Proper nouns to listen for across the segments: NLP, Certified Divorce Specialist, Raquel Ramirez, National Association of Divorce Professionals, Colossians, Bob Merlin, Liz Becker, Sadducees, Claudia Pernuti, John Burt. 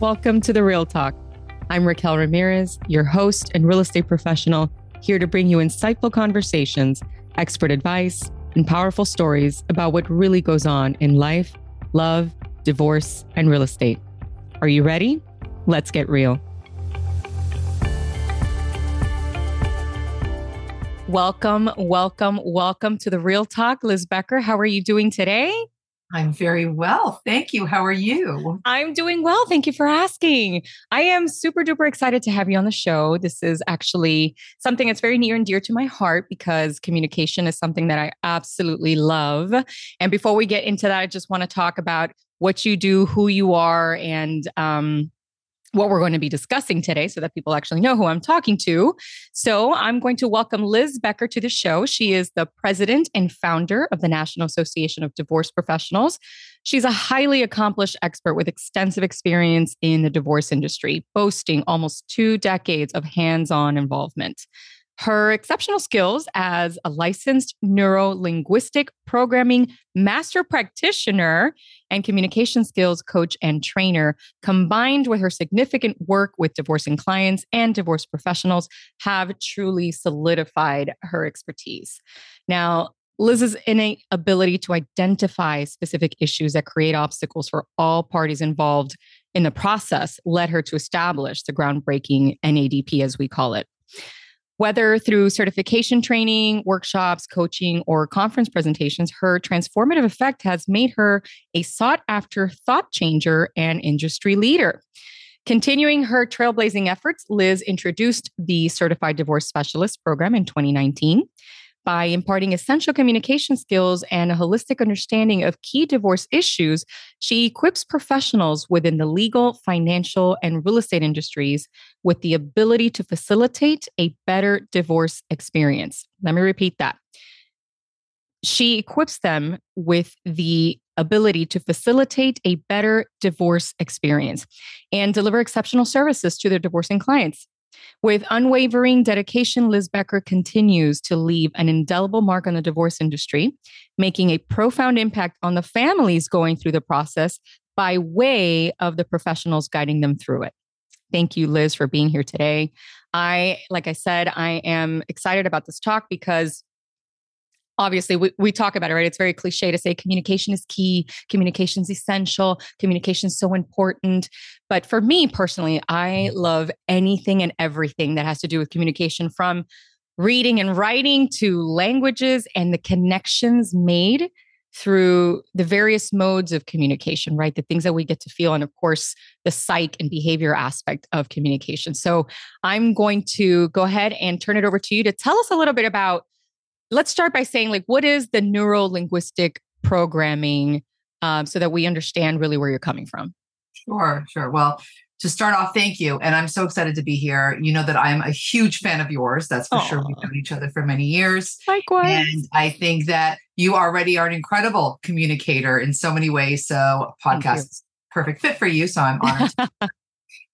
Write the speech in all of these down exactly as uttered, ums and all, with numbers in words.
Welcome to The Real Talk. I'm Raquel Ramirez, your host and real estate professional, here to bring you insightful conversations, expert advice, and powerful stories about what really goes on in life, love, divorce, and real estate. Are you ready? Let's get real. Welcome, welcome, welcome to The Real Talk. Liz Becker, how are you doing today? I'm very well. Thank you. How are you? I'm doing well. Thank you for asking. I am super duper excited to have you on the show. This is actually something that's very near and dear to my heart because communication is something that I absolutely love. And before we get into that, I just want to talk about what you do, who you are, and um, what we're going to be discussing today so that people actually know who I'm talking to. So I'm going to welcome Liz Becker to the show. She is the president and founder of the National Association of Divorce Professionals. She's a highly accomplished expert with extensive experience in the divorce industry, boasting almost two decades of hands-on involvement. Her exceptional skills as a licensed neuro-linguistic programming master practitioner and communication skills coach and trainer, combined with her significant work with divorcing clients and divorce professionals, have truly solidified her expertise. Now, Liz's innate ability to identify specific issues that create obstacles for all parties involved in the process led her to establish the groundbreaking N A D P, as we call it. Whether through certification training, workshops, coaching, or conference presentations, her transformative effect has made her a sought-after thought changer and industry leader. Continuing her trailblazing efforts, Liz introduced the Certified Divorce Specialist program in twenty nineteen. By imparting essential communication skills and a holistic understanding of key divorce issues, she equips professionals within the legal, financial, and real estate industries with the ability to facilitate a better divorce experience. Let me repeat that. She equips them with the ability to facilitate a better divorce experience and deliver exceptional services to their divorcing clients. With unwavering dedication, Liz Becker continues to leave an indelible mark on the divorce industry, making a profound impact on the families going through the process by way of the professionals guiding them through it. Thank you, Liz, for being here today. I, like I said, I am excited about this talk because obviously we, we talk about it, right? It's very cliche to say communication is key, communication is essential, communication is so important. But for me personally, I love anything and everything that has to do with communication, from reading and writing to languages and the connections made through the various modes of communication, right? The things that we get to feel, and of course, the psych and behavior aspect of communication. So I'm going to go ahead and turn it over to you to tell us a little bit about, let's start by saying, like, what is the neuro-linguistic programming um, so that we understand really where you're coming from? Sure, sure. Well, to start off, thank you. And I'm so excited to be here. You know that I'm a huge fan of yours. That's for Aww. Sure. We've known each other for many years. Likewise. And I think that you already are an incredible communicator in so many ways. So podcast is a perfect fit for you. So I'm honored.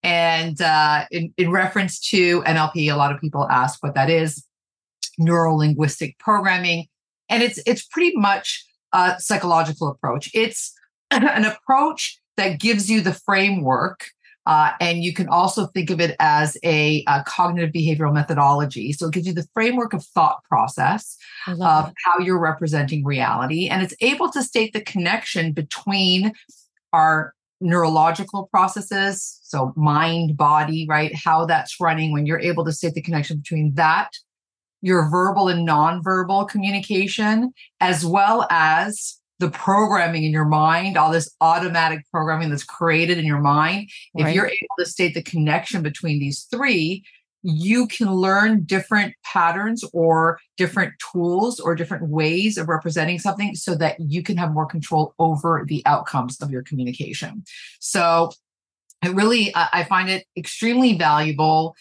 And uh, in, in reference to N L P, a lot of people ask what that is. Neuro-linguistic programming. And it's it's pretty much a psychological approach. It's an approach that gives you the framework. Uh, and you can also think of it as a, a cognitive behavioral methodology. So it gives you the framework of thought process of that. How you're representing reality. And it's able to state the connection between our neurological processes. So mind, body, right? How that's running, when you're able to state the connection between that, your verbal and nonverbal communication, as well as the programming in your mind, all this automatic programming that's created in your mind. Right. If you're able to state the connection between these three, you can learn different patterns or different tools or different ways of representing something so that you can have more control over the outcomes of your communication. So it really, I find it extremely valuable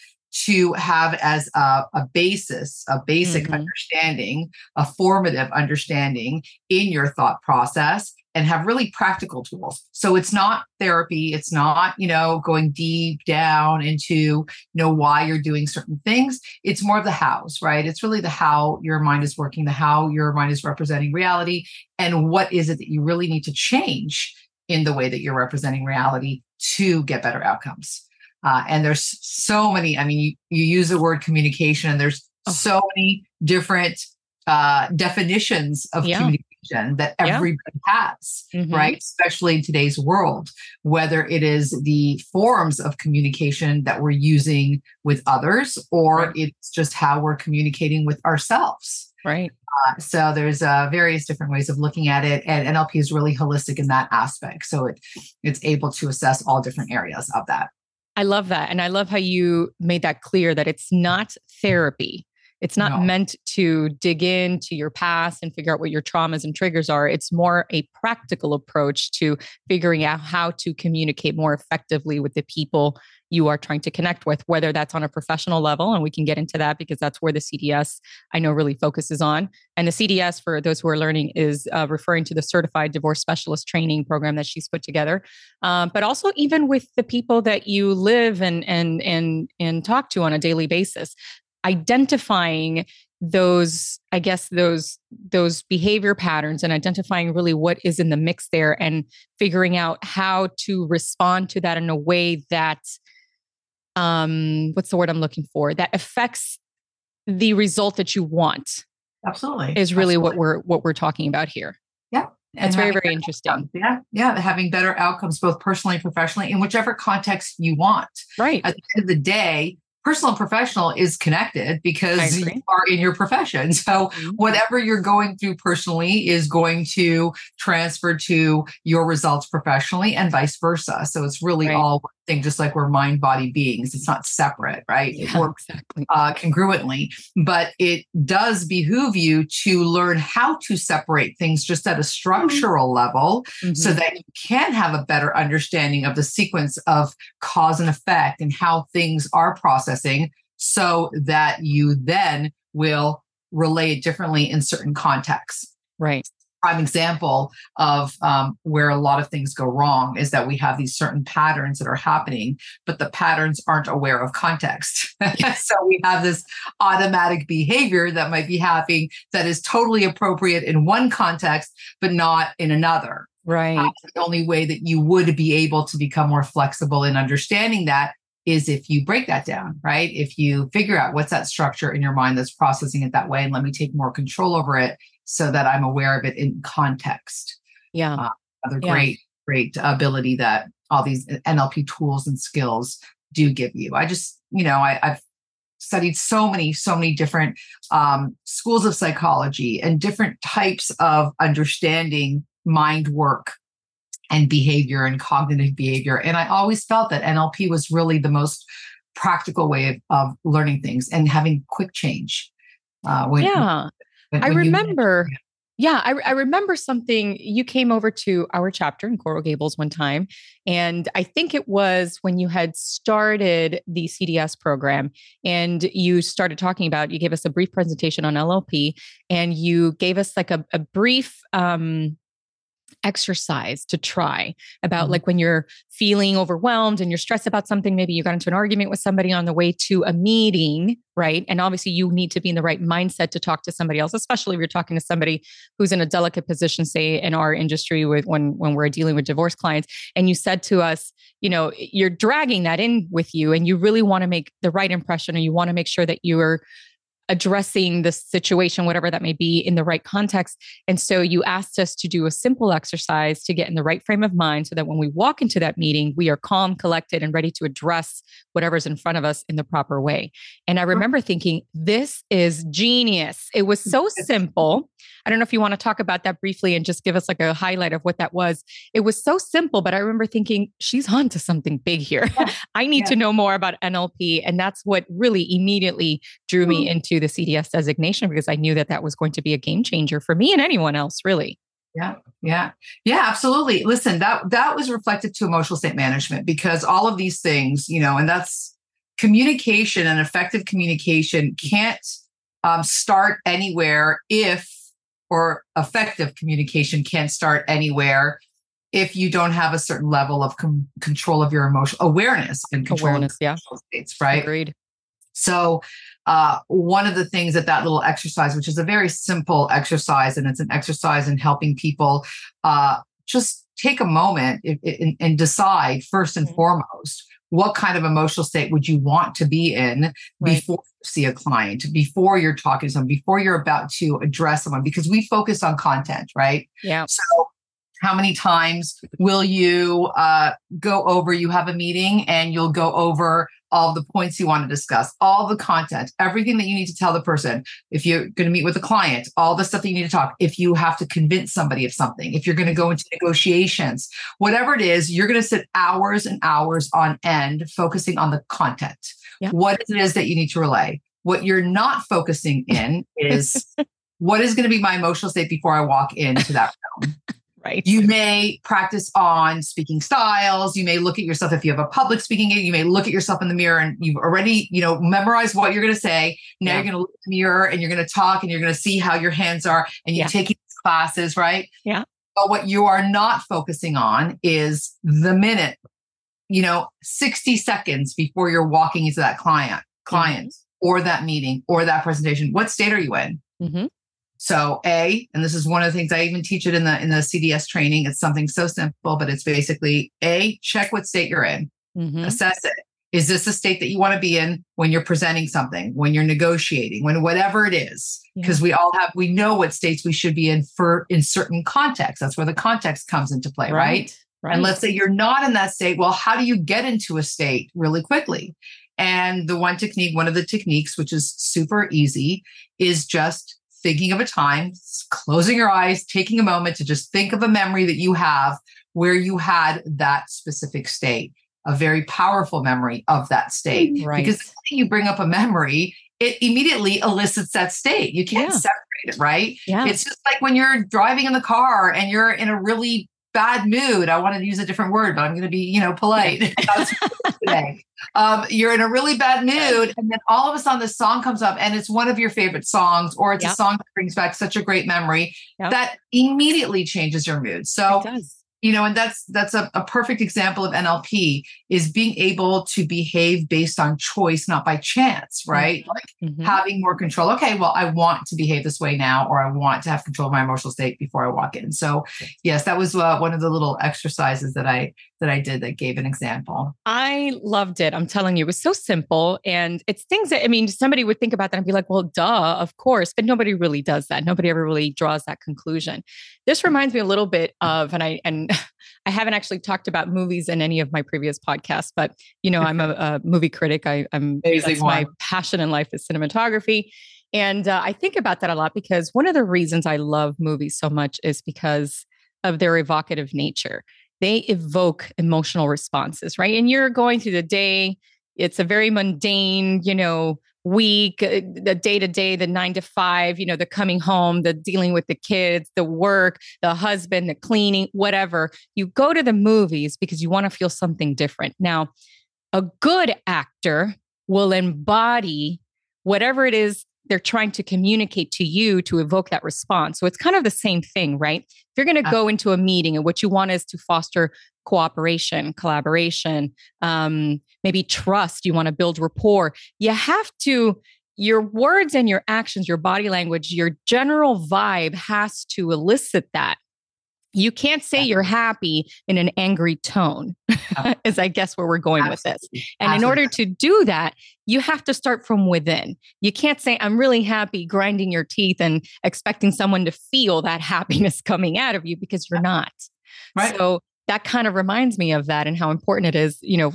to have as a, a basis, a basic mm-hmm. understanding, a formative understanding in your thought process, and have really practical tools. So it's not therapy. It's not, you know, going deep down into, you know, why you're doing certain things. It's more of the hows, right? It's really the how your mind is working, the how your mind is representing reality, and what is it that you really need to change in the way that you're representing reality to get better outcomes. Uh, and there's so many, I mean, you, you use the word communication, and there's oh. so many different uh, definitions of yeah. communication that everybody yeah. has, mm-hmm. right? Especially in today's world, whether it is the forms of communication that we're using with others, or right. it's just how we're communicating with ourselves. Right. Uh, so there's uh, various different ways of looking at it. And N L P is really holistic in that aspect. So it it's able to assess all different areas of that. I love that. And I love how you made that clear that it's not therapy. It's not no. meant to dig into your past and figure out what your traumas and triggers are. It's more a practical approach to figuring out how to communicate more effectively with the people you are trying to connect with, whether that's on a professional level. And we can get into that because that's where the C D S I know really focuses on. And the C D S, for those who are learning, is uh, referring to the Certified Divorce Specialist training program that she's put together. Um, but also even with the people that you live and, and, and, and talk to on a daily basis, identifying those, I guess, those, those behavior patterns and identifying really what is in the mix there and figuring out how to respond to that in a way that, um, what's the word I'm looking for, that affects the result that you want. Absolutely. Is really Absolutely. what we're, what we're talking about here. Yeah. It's very, very interesting. Outcomes. Yeah. Yeah. Having better outcomes, both personally and professionally, in whichever context you want. Right. At the end of the day, personal and professional is connected because you are in your profession. So whatever you're going through personally is going to transfer to your results professionally and vice versa. So it's really right. all one thing, just like we're mind, body beings. It's not separate, right? Yeah, it works exactly. uh, congruently, but it does behoove you to learn how to separate things just at a structural mm-hmm. level mm-hmm. so that you can have a better understanding of the sequence of cause and effect and how things are processed, so that you then will relay it differently in certain contexts. Right. Prime example of um, where a lot of things go wrong is that we have these certain patterns that are happening, but the patterns aren't aware of context. Yes. So we have this automatic behavior that might be happening that is totally appropriate in one context, but not in another. Right. Uh, the only way that you would be able to become more flexible in understanding that is if you break that down, right? If you figure out what's that structure in your mind that's processing it that way, and let me take more control over it so that I'm aware of it in context. Yeah. Uh, another yeah. great, great ability that all these N L P tools and skills do give you. I just, you know, I, I've studied so many, so many different um, schools of psychology and different types of understanding mind work and behavior and cognitive behavior. And I always felt that N L P was really the most practical way of, of learning things and having quick change. Uh, when, yeah. When, I when remember. You- yeah. I, I remember something. You came over to our chapter in Coral Gables one time, and I think it was when you had started the C D S program, and you started talking about, you gave us a brief presentation on N L P, and you gave us like a, a brief, um, exercise to try about mm-hmm. like when you're feeling overwhelmed and you're stressed about something, maybe you got into an argument with somebody on the way to a meeting, right? And obviously you need to be in the right mindset to talk to somebody else, especially if you're talking to somebody who's in a delicate position, say in our industry with when, when we're dealing with divorce clients. And you said to us, you know, you're dragging that in with you and you really want to make the right impression, and you want to make sure that you are addressing the situation, whatever that may be, in the right context. And so you asked us to do a simple exercise to get in the right frame of mind so that when we walk into that meeting, we are calm, collected, and ready to address whatever's in front of us in the proper way. And I remember thinking, this is genius. It was so simple. I don't know if you want to talk about that briefly and just give us like a highlight of what that was. It was so simple, but I remember thinking, she's on to something big here. Yeah. I need yeah. to know more about N L P. And that's what really immediately drew mm-hmm. me into the C D S designation, because I knew that that was going to be a game changer for me and anyone else, really. Yeah. Yeah. Yeah, absolutely. Listen, that, that was reflected to emotional state management, because all of these things, you know, and that's communication, and effective communication can't um, start anywhere if, or effective communication can't start anywhere if you don't have a certain level of com- control of your emotional awareness and control awareness, of yeah. states, right? Agreed. So uh, one of the things that that little exercise, which is a very simple exercise, and it's an exercise in helping people uh, just take a moment and, and decide first and mm-hmm. foremost, what kind of emotional state would you want to be in right. before you see a client, before you're talking to someone, before you're about to address someone, because we focus on content, right? Yeah. So how many times will you uh, go over, you have a meeting and you'll go over all the points you want to discuss, all the content, everything that you need to tell the person. If you're going to meet with a client, all the stuff that you need to talk, if you have to convince somebody of something, if you're going to go into negotiations, whatever it is, you're going to sit hours and hours on end focusing on the content. Yeah. What it is that you need to relay. What you're not focusing in is what is going to be my emotional state before I walk into that room. Right. You may practice on speaking styles. You may look at yourself if you have a public speaking gig. You may look at yourself in the mirror and you've already, you know, memorized what you're going to say. Now yeah. you're going to look in the mirror and you're going to talk and you're going to see how your hands are and you're yeah. taking these classes, right? Yeah. But what you are not focusing on is the minute, you know, sixty seconds before you're walking into that client, client mm-hmm. or that meeting or that presentation. What state are you in? Mm-hmm. So A, and this is one of the things I even teach it in the in the C D S training. It's something so simple, but it's basically A, check what state you're in, mm-hmm. assess it. Is this the state that you want to be in when you're presenting something, when you're negotiating, when whatever it is? Because yeah. we all have, we know what states we should be in for in certain contexts. That's where the context comes into play, right? right? right. And let's say you're not in that state. Well, how do you get into a state really quickly? And the one technique, one of the techniques, which is super easy, is just thinking of a time, closing your eyes, taking a moment to just think of a memory that you have where you had that specific state, a very powerful memory of that state. Right. Because the second you bring up a memory, it immediately elicits that state. You can't yeah. separate it, right? Yeah. It's just like when you're driving in the car and you're in a really bad mood. I wanted to use a different word, but I'm going to be, you know, polite. That's today. Um, you're in a really bad mood. And then all of a sudden the song comes up and it's one of your favorite songs, or it's yep. a song that brings back such a great memory yep. that immediately changes your mood. So, you know, and that's, that's a, a perfect example of N L P is being able to behave based on choice, not by chance, right? Mm-hmm. Like mm-hmm. having more control. Okay, well, I want to behave this way now, or I want to have control of my emotional state before I walk in. So yes, that was uh, one of the little exercises that I, that I did that gave an example. I loved it. I'm telling you, it was so simple. And it's things that, I mean, somebody would think about that and be like, well, duh, of course, but nobody really does that. Nobody ever really draws that conclusion. This reminds me a little bit of, and I, and I haven't actually talked about movies in any of my previous podcasts, but you know, I'm a, a movie critic. I, I'm that's my passion in life is cinematography. And uh, I think about that a lot because one of the reasons I love movies so much is because of their evocative nature. They evoke emotional responses, right? And you're going through the day. It's a very mundane, you know, week, the day to day, the nine to five, you know, the coming home, the dealing with the kids, the work, the husband, the cleaning, whatever. You go to the movies because you want to feel something different. Now, a good actor will embody whatever it is they're trying to communicate to you to evoke that response. So it's kind of the same thing, right? If you're going to go into a meeting and what you want is to foster cooperation, collaboration, um, maybe trust, you want to build rapport. You have to, your words and your actions, your body language, your general vibe has to elicit that. You can't say you're happy in an angry tone, is I guess where we're going Absolutely. With this. And Absolutely. In order to do that, you have to start from within. You can't say, I'm really happy, grinding your teeth and expecting someone to feel that happiness coming out of you because you're not. Right. So that kind of reminds me of that and how important it is, you know,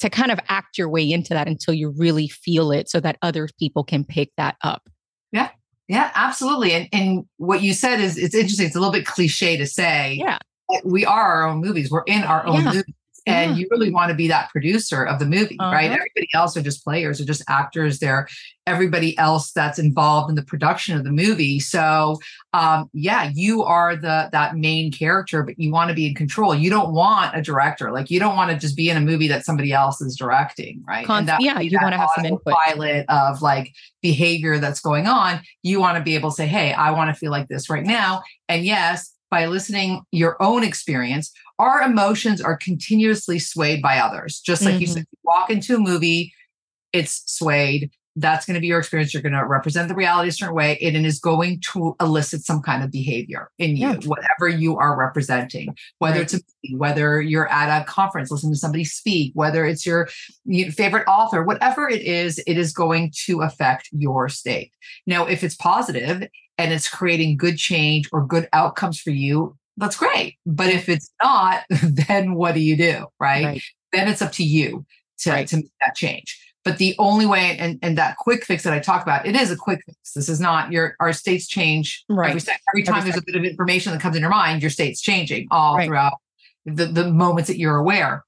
to kind of act your way into that until you really feel it so that other people can pick that up. Yeah. Yeah, absolutely. And and what you said is, it's interesting. It's a little bit cliche to say, yeah, we are our own movies. We're in our own yeah. movies. And yeah. you really want to be that producer of the movie, uh-huh. right? Everybody else are just players or just actors. They're everybody else that's involved in the production of the movie. So um, yeah, you are the that main character, but you want to be in control. You don't want a director. Like you don't want to just be in a movie that somebody else is directing, right? Const- and that yeah, you want to have some input. Pilot of like behavior that's going on. You want to be able to say, hey, I want to feel like this right now. And yes, by listening your own experience, our emotions are continuously swayed by others. Just like mm-hmm. you said, you walk into a movie, it's swayed. That's going to be your experience. You're going to represent the reality a certain way. It is going to elicit some kind of behavior in you, yeah. whatever you are representing, whether right. it's a meeting, whether you're at a conference, listening to somebody speak, whether it's your favorite author, whatever it is, it is going to affect your state. Now, if it's positive and it's creating good change or good outcomes for you, that's great. But if it's not, then what do you do? Right. right. Then it's up to you to, right. to make that change. But the only way, and, and that quick fix that I talk about, it is a quick fix. This is not your, our states change. Right. Every, every time every there's a bit of information that comes in your mind, your state's changing all right. throughout the, the moments that you're aware.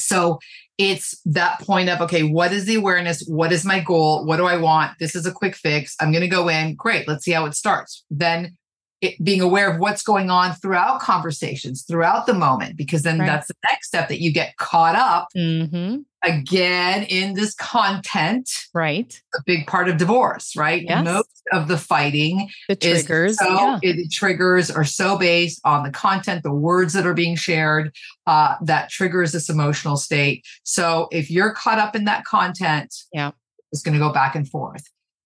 So it's that point of, okay, what is the awareness? What is my goal? What do I want? This is a quick fix. I'm going to go in. Great. Let's see how it starts. Then it, being aware of what's going on throughout conversations, throughout the moment, because then right. that's the next step that you get caught up mm-hmm. again in this content. Right. A big part of divorce, right? Yes. Most of the fighting, the triggers, is so, yeah. it, triggers are so based on the content, the words that are being shared uh, that triggers this emotional state. So if you're caught up in that content, yeah, it's going to go back and forth.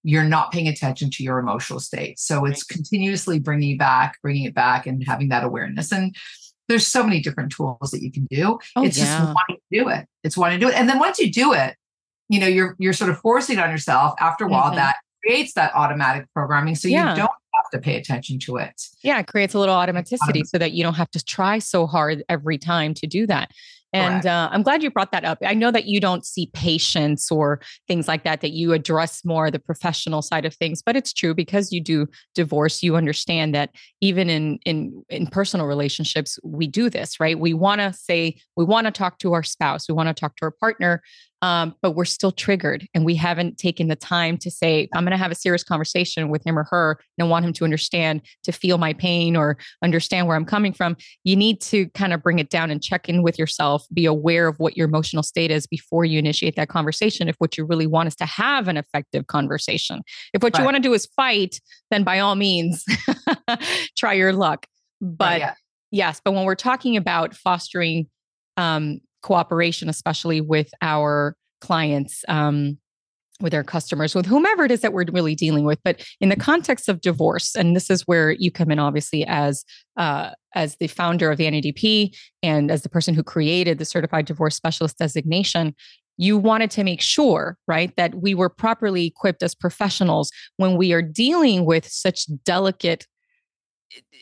You're not paying attention to your emotional state. So it's right. continuously bringing you back, bringing it back and having that awareness. And there's so many different tools that you can do. Oh, it's yeah. just wanting to do it. It's wanting to do it. And then once you do it, you know, you're, you're sort of forcing it on yourself. After a while, mm-hmm. that creates that automatic programming. So yeah. you don't have to pay attention to it. Yeah. It creates a little automaticity um, so that you don't have to try so hard every time to do that. And uh, I'm glad you brought that up. I know that you don't see patients or things like that, that you address more the professional side of things, but it's true because you do divorce. You understand that even in, in, in personal relationships, we do this, right? We want to say, we want to talk to our spouse. We want to talk to our partner, um, but we're still triggered and we haven't taken the time to say, I'm going to have a serious conversation with him or her and I want him to understand, to feel my pain or understand where I'm coming from. You need to kind of bring it down and check in with yourself. Be aware of what your emotional state is before you initiate that conversation. If what you really want is to have an effective conversation, if what right. you want to do is fight, then by all means, try your luck. But yeah. yes, but when we're talking about fostering um, cooperation, especially with our clients, um, with our customers, with whomever it is that we're really dealing with, but in the context of divorce, and this is where you come in, obviously, as uh, as the founder of the N A D P and as the person who created the Certified Divorce Specialist designation, you wanted to make sure, right, that we were properly equipped as professionals when we are dealing with such delicate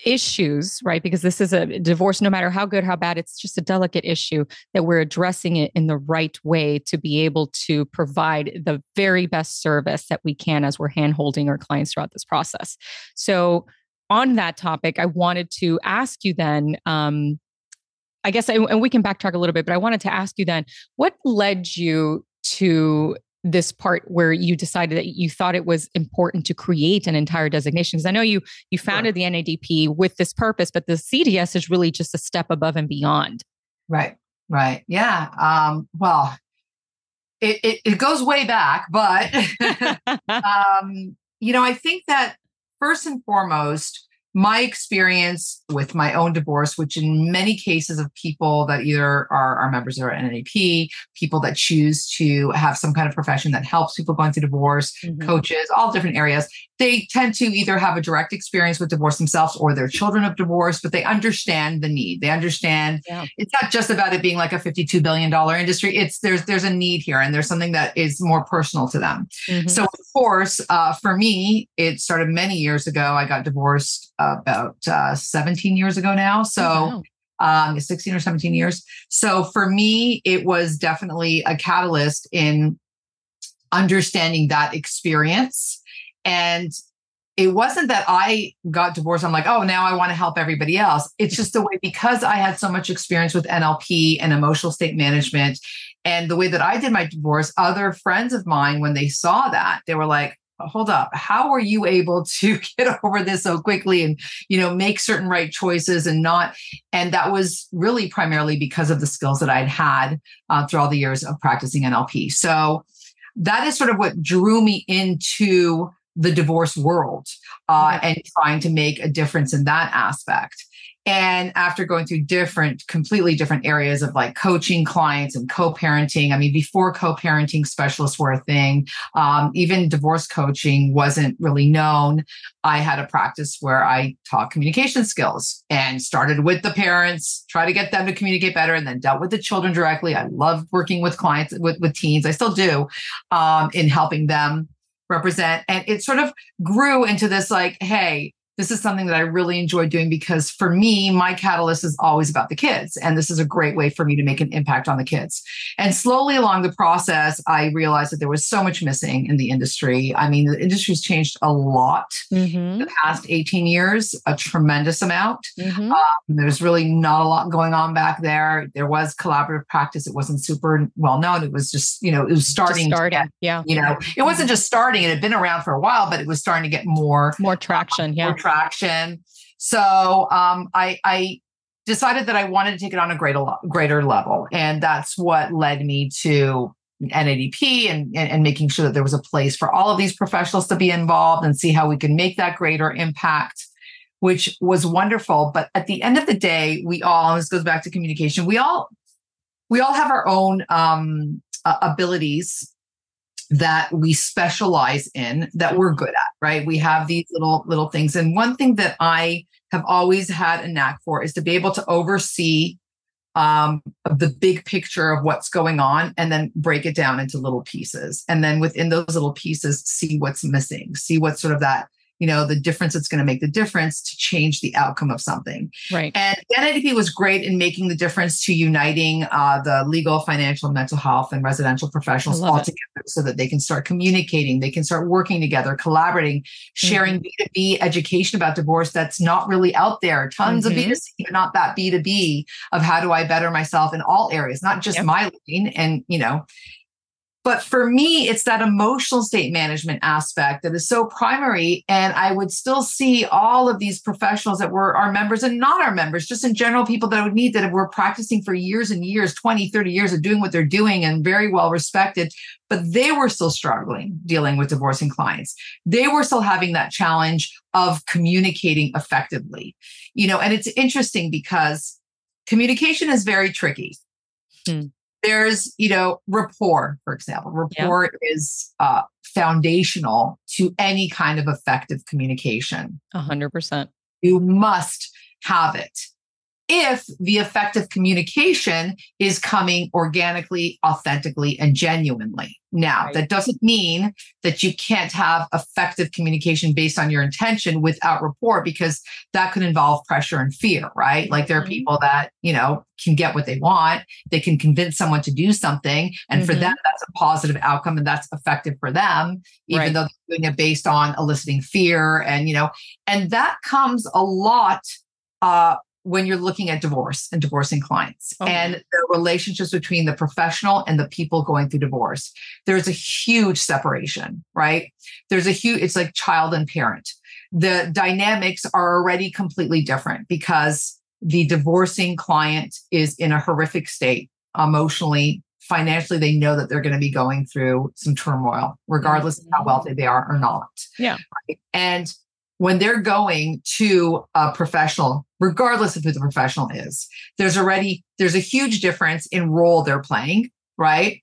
issues, right? Because this is a divorce, no matter how good, how bad, it's just a delicate issue that we're addressing it in the right way to be able to provide the very best service that we can as we're handholding our clients throughout this process. So on that topic, I wanted to ask you then, um, I guess, I, and we can backtrack a little bit, but I wanted to ask you then, what led you to this part where you decided that you thought it was important to create an entire designation? Because I know you you founded sure. the N A D P with this purpose, but the C D S is really just a step above and beyond. Right, right. Yeah. Um, well, it, it, it goes way back, but, um, you know, I think that first and foremost, my experience with my own divorce, which in many cases of people that either are, are members of our N A D P, people that choose to have some kind of profession that helps people going through divorce, mm-hmm. coaches, all different areas, they tend to either have a direct experience with divorce themselves or their children of divorce, but they understand the need. They understand yeah. it's not just about it being like a fifty-two billion dollars industry. It's there's there's a need here and there's something that is more personal to them. Mm-hmm. So of course, uh, for me, it started many years ago. I got divorced about uh, seventeen years ago now. So oh, wow. um, sixteen or seventeen years. So for me, it was definitely a catalyst in understanding that experience. And it wasn't that I got divorced. I'm like, oh, now I want to help everybody else. It's just the way, because I had so much experience with N L P and emotional state management and the way that I did my divorce, other friends of mine, when they saw that, they were like, hold up, how are you able to get over this so quickly and, you know, make certain right choices and not? And that was really primarily because of the skills that I'd had uh, through all the years of practicing N L P. So that is sort of what drew me into the divorce world uh, and trying to make a difference in that aspect. And after going through different, completely different areas of like coaching clients and co-parenting, I mean, before co-parenting specialists were a thing, um, even divorce coaching wasn't really known. I had a practice where I taught communication skills and started with the parents, try to get them to communicate better, and then dealt with the children directly. I love working with clients, with, with teens. I still do, um, in helping them represent. And it sort of grew into this like, hey, this is something that I really enjoy doing because for me, my catalyst is always about the kids. And this is a great way for me to make an impact on the kids. And slowly along the process, I realized that there was so much missing in the industry. I mean, the industry's changed a lot mm-hmm. in the past eighteen years, a tremendous amount. Mm-hmm. Um, there's really not a lot going on back there. There was collaborative practice. It wasn't super well known. It was just, you know, it was starting. Just starting, to get, yeah. You know, it wasn't just starting. It had been around for a while, but it was starting to get more. More traction, um, yeah. More traction. So um, I, I decided that I wanted to take it on a greater, greater level. And that's what led me to N A D P and, and, and making sure that there was a place for all of these professionals to be involved and see how we can make that greater impact, which was wonderful. But at the end of the day, we all, and this goes back to communication, we all, we all have our own um, uh, abilities that we specialize in, that we're good at, right? We have these little, little things. And one thing that I have always had a knack for is to be able to oversee um, the big picture of what's going on and then break it down into little pieces. And then within those little pieces, see what's missing, see what sort of that, you know, the difference that's going to make the difference to change the outcome of something. Right. And N A D P was great in making the difference to uniting uh, the legal, financial, mental health, and residential professionals all it. together so that they can start communicating, they can start working together, collaborating, sharing mm-hmm. B to B education about divorce that's not really out there. Tons mm-hmm. of B to C, but not that B to B of how do I better myself in all areas, not just yep. my lane and, you know. But for me, it's that emotional state management aspect that is so primary. And I would still see all of these professionals that were our members and not our members, just in general, people that I would meet that were practicing for years and years, twenty, thirty years of doing what they're doing and very well respected. But they were still struggling dealing with divorcing clients. They were still having that challenge of communicating effectively. You know, and it's interesting because communication is very tricky. Hmm. There's, you know, rapport, for example. Rapport yeah. is uh, foundational to any kind of effective communication. A hundred percent. You must have it. If the effective communication is coming organically, authentically, and genuinely. Now, right. that doesn't mean that you can't have effective communication based on your intention without rapport, because that could involve pressure and fear, right? Like there are people that, you know, can get what they want. They can convince someone to do something. And mm-hmm. for them, that's a positive outcome and that's effective for them, even right. though they're doing it based on eliciting fear. And, you know, and that comes a lot, uh, when you're looking at divorce and divorcing clients okay. and the relationships between the professional and the people going through divorce, there's a huge separation, right? There's a huge, it's like child and parent. The dynamics are already completely different because the divorcing client is in a horrific state emotionally, financially. They know that they're going to be going through some turmoil, regardless mm-hmm. of how wealthy they are or not. Yeah. Right? And when they're going to a professional, regardless of who the professional is, there's already, there's a huge difference in role they're playing, right?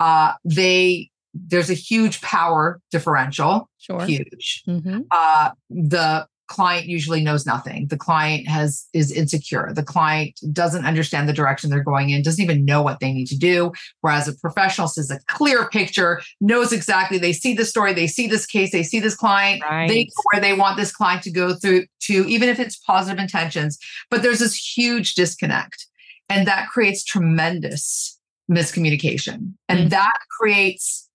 Uh, they, there's a huge power differential, sure. huge. Mm-hmm. Uh, the client usually knows nothing. The client has, is insecure. The client doesn't understand the direction they're going in, doesn't even know what they need to do. Whereas a professional sees a clear picture, knows exactly, they see the story, they see this case, they see this client, right. they know where they want this client to go through to, even if it's positive intentions, but there's this huge disconnect and that creates tremendous miscommunication. And mm-hmm. that creates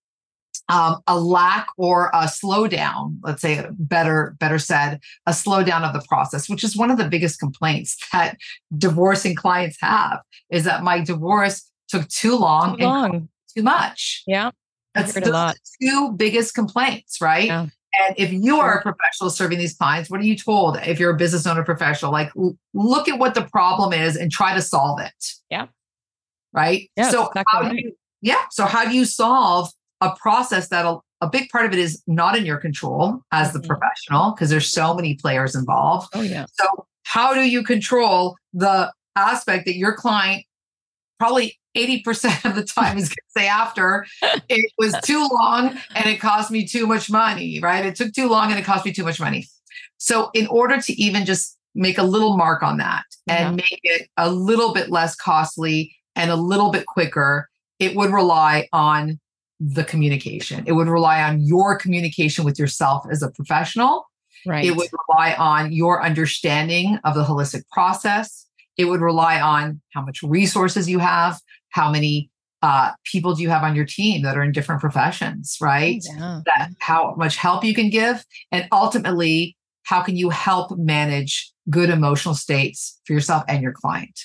Um, a lack or a slowdown, let's say better, better said, a slowdown of the process, which is one of the biggest complaints that divorcing clients have is that my divorce took too long, too long. and too much. Yeah. That's the lot. two biggest complaints, right? Yeah. And if you are a professional serving these clients, what are you told? If you're a business owner professional, like l- look at what the problem is and try to solve it. Yeah. Right. Yeah, so exactly how right. do you, yeah. So how do you solve a process that a, a big part of it is not in your control as the mm-hmm. professional, because there's so many players involved. Oh, yeah. So how do you control the aspect that your client probably eighty percent of the time is going to say after it was too long and it cost me too much money, right? It took too long and it cost me too much money. So in order to even just make a little mark on that and yeah. make it a little bit less costly and a little bit quicker, it would rely on the communication. It would rely on your communication with yourself as a professional. Right. It would rely on your understanding of the holistic process. It would rely on how much resources you have, how many uh, people do you have on your team that are in different professions, right? Yeah. That how much help you can give. And ultimately, how can you help manage good emotional states for yourself and your client?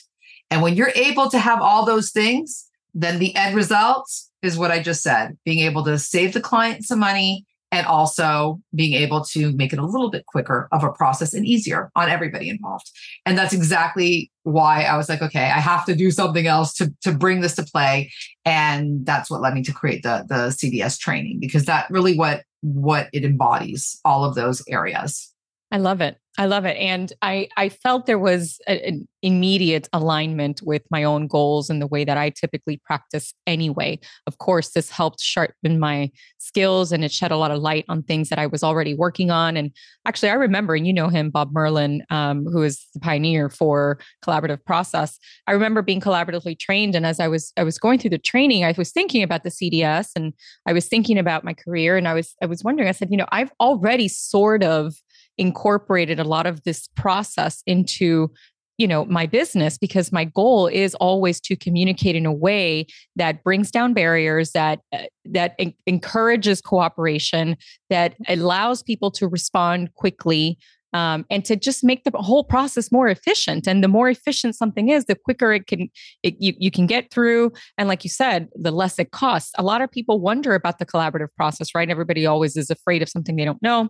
And when you're able to have all those things, then the end result is what I just said, being able to save the client some money and also being able to make it a little bit quicker of a process and easier on everybody involved. And that's exactly why I was like, okay, I have to do something else to, to bring this to play. And that's what led me to create the, the C D S training, because that really what, what it embodies, all of those areas. I love it. I love it. And I, I felt there was a, an immediate alignment with my own goals and the way that I typically practice anyway. Of course, this helped sharpen my skills and it shed a lot of light on things that I was already working on. And actually, I remember, and you know him, Bob Merlin, um, who is the pioneer for collaborative process. I remember being collaboratively trained. And as I was I was going through the training, I was thinking about the C D S and I was thinking about my career. And I was I was wondering, I said, you know, I've already sort of incorporated a lot of this process into, you know, my business, because my goal is always to communicate in a way that brings down barriers, that that en- encourages cooperation, that allows people to respond quickly, um, and to just make the whole process more efficient. And the more efficient something is, the quicker it can it, you you can get through. And like you said, the less it costs. A lot of people wonder about the collaborative process, right? Everybody always is afraid of something they don't know.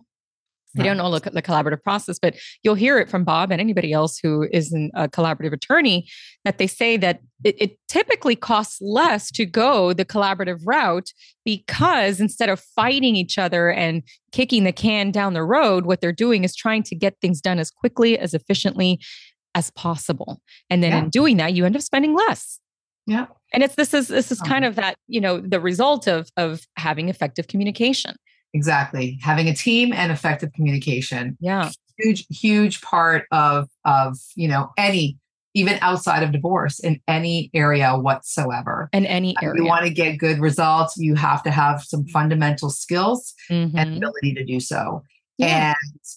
They don't know look at the collaborative process, but you'll hear it from Bob and anybody else who is a collaborative attorney that they say that it, it typically costs less to go the collaborative route, because instead of fighting each other and kicking the can down the road, what they're doing is trying to get things done as quickly, as efficiently as possible. And then yeah. in doing that, you end up spending less. Yeah. And it's this is this is kind of that, you know, the result of of having effective communication. Exactly. Having a team and effective communication. Yeah. Huge, huge part of, of, you know, any, even outside of divorce, in any area whatsoever. In any area. If you want to get good results, you have to have some fundamental skills mm-hmm. and ability to do so. Yeah. And,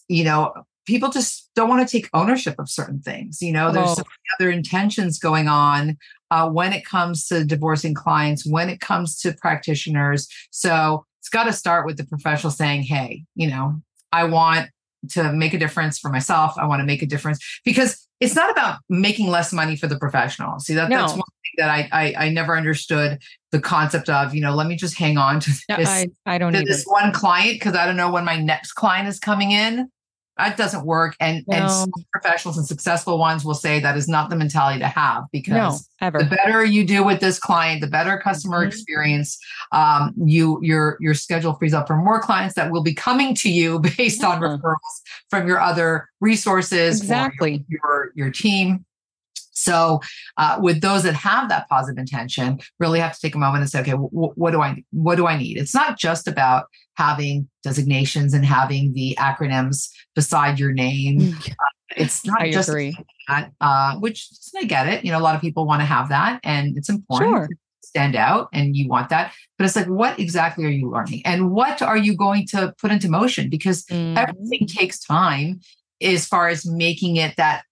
you know, people just don't want to take ownership of certain things. You know, there's oh. so many other intentions going on uh, when it comes to divorcing clients, when it comes to practitioners. So it's got to start with the professional saying, hey, you know, I want to make a difference for myself. I want to make a difference, because it's not about making less money for the professional. See, that, no. that's one thing that I, I I never understood the concept of, you know, let me just hang on to this, no, I, I don't to this one client because I don't know when my next client is coming in. That doesn't work. And, no. and some professionals and successful ones will say that is not the mentality to have, because no, the better you do with this client, the better customer mm-hmm. experience, um, you, your, your schedule frees up for more clients that will be coming to you based yeah. on referrals from your other resources, exactly your, your, your team. So uh, with those that have that positive intention, really have to take a moment and say, okay, w- what do I, what do I need? It's not just about having designations and having the acronyms beside your name. Uh, it's not I just agree. That, uh, which I get it. You know, a lot of people want to have that and it's important sure. to stand out and you want that, but it's like, what exactly are you learning and what are you going to put into motion? Because mm. everything takes time as far as making it that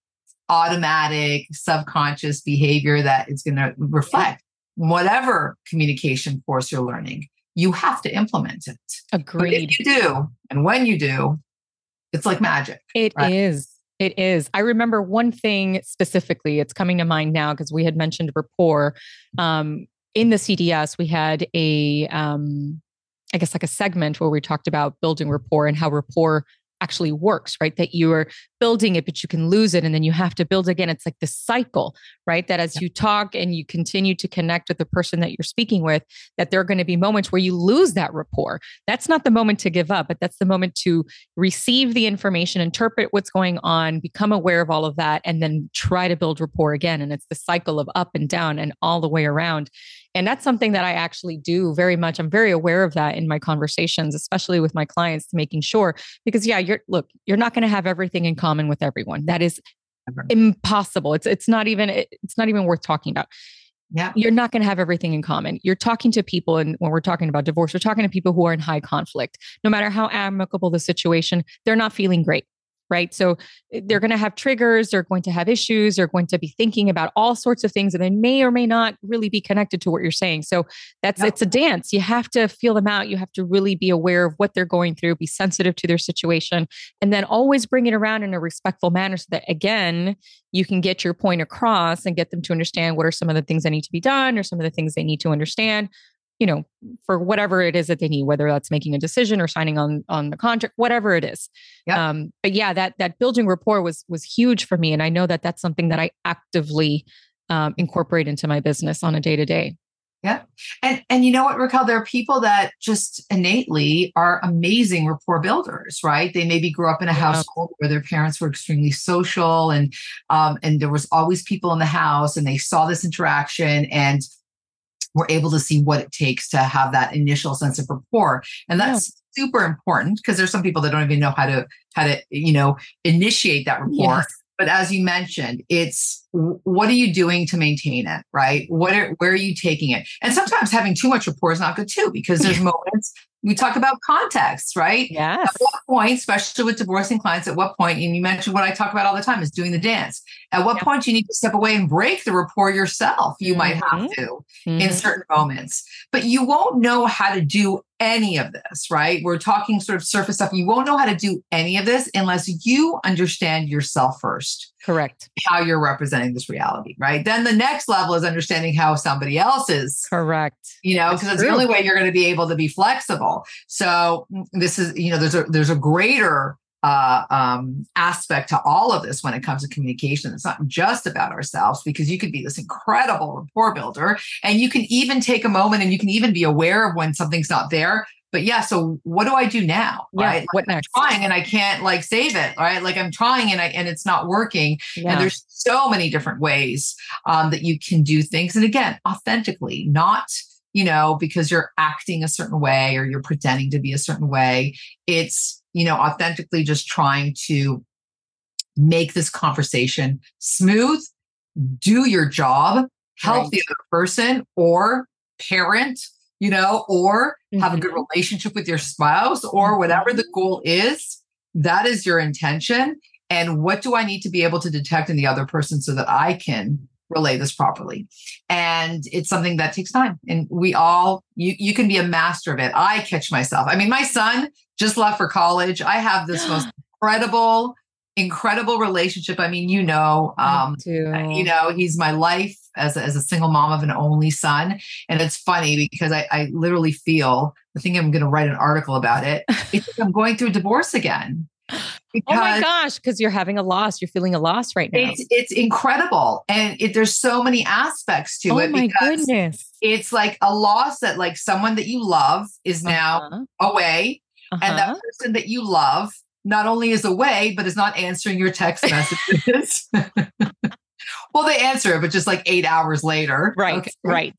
automatic subconscious behavior that it's going to reflect whatever communication course you're learning. You have to implement it. Agreed. But if you do, and when you do, it's like magic. It right? is. It is. I remember one thing specifically. It's coming to mind now because we had mentioned rapport. Um, in the C D S, we had a, um, I guess, like a segment where we talked about building rapport and how rapport actually works, right? That you are building it, but you can lose it. And then you have to build again. It's like this cycle, right? That as you talk and you continue to connect with the person that you're speaking with, that there are going to be moments where you lose that rapport. That's not the moment to give up, but that's the moment to receive the information, interpret what's going on, become aware of all of that, and then try to build rapport again. And it's the cycle of up and down and all the way around. And that's something that I actually do very much. I'm very aware of that in my conversations, especially with my clients, to making sure, because yeah, you're look, you're not going to have everything in common with everyone. That is impossible. It's it's not even it's not even worth talking about. Yeah. You're not going to have everything in common. You're talking to people, and when we're talking about divorce, we're talking to people who are in high conflict. No matter how amicable the situation, they're not feeling great. Right. So they're going to have triggers, they're going to have issues, they're going to be thinking about all sorts of things, and they may or may not really be connected to what you're saying. So that's, no. It's a dance. You have to feel them out. You have to really be aware of what they're going through, be sensitive to their situation, and then always bring it around in a respectful manner so that, again, you can get your point across and get them to understand what are some of the things that need to be done or some of the things they need to understand, you know, for whatever it is that they need, whether that's making a decision or signing on, on the contract, whatever it is. Yep. Um, but yeah, that, that building rapport was, was huge for me. And I know that that's something that I actively um, incorporate into my business on a day-to-day. Yeah. And, and you know what, Raquel, there are people that just innately are amazing rapport builders, right? They maybe grew up in a household where their parents were extremely social, and, um, and there was always people in the house, and they saw this interaction and we're able to see what it takes to have that initial sense of rapport. And that's yeah. super important, because there's some people that don't even know how to, how to, you know, initiate that rapport. Yes. But as you mentioned, it's, what are you doing to maintain it? Right. What are, where are you taking it? And sometimes having too much rapport is not good too, because there's moments, we talk about context, right? Yes. At what point, especially with divorcing clients, at what point, and you mentioned what I talk about all the time is doing the dance. At what yeah. point you need to step away and break the rapport yourself. You mm-hmm. might have to mm-hmm. in certain moments, but you won't know how to do any of this, right? We're talking sort of surface stuff. You won't know how to do any of this unless you understand yourself first. Correct. How you're representing this reality, right? Then the next level is understanding how somebody else is. Correct. You know, because that's the only way you're going to be able to be flexible. So this is, you know, there's a there's a greater uh, um, aspect to all of this when it comes to communication. It's not just about ourselves, because you could be this incredible rapport builder, and you can even take a moment, and you can even be aware of when something's not there. But yeah, so what do I do now? Yeah, right? Like what next? I'm trying and I can't like save it, right? Like I'm trying and I and it's not working. Yeah. And there's so many different ways um, that you can do things. And again, authentically, not, you know, because you're acting a certain way or you're pretending to be a certain way. It's, you know, authentically just trying to make this conversation smooth, do your job, help right. the other person or parent, you know, or have a good relationship with your spouse or whatever the goal is. That is your intention. And what do I need to be able to detect in the other person so that I can relay this properly? And it's something that takes time. And we all, you, you can be a master of it. I catch myself. I mean, my son just left for college. I have this most incredible, incredible relationship. I mean, you know, um, you know, he's my life. As a, as a single mom of an only son. And it's funny because I, I literally feel, I think I'm going to write an article about it. It's like I'm going through a divorce again. Because oh my gosh, because you're having a loss. You're feeling a loss right now. It's, it's incredible. And it, there's so many aspects to oh it. Oh my goodness. It's like a loss that like someone that you love is now uh-huh. away. Uh-huh. And that person that you love not only is away, but is not answering your text messages. Well, they answer it, but just like eight hours later. Right. Okay. Right.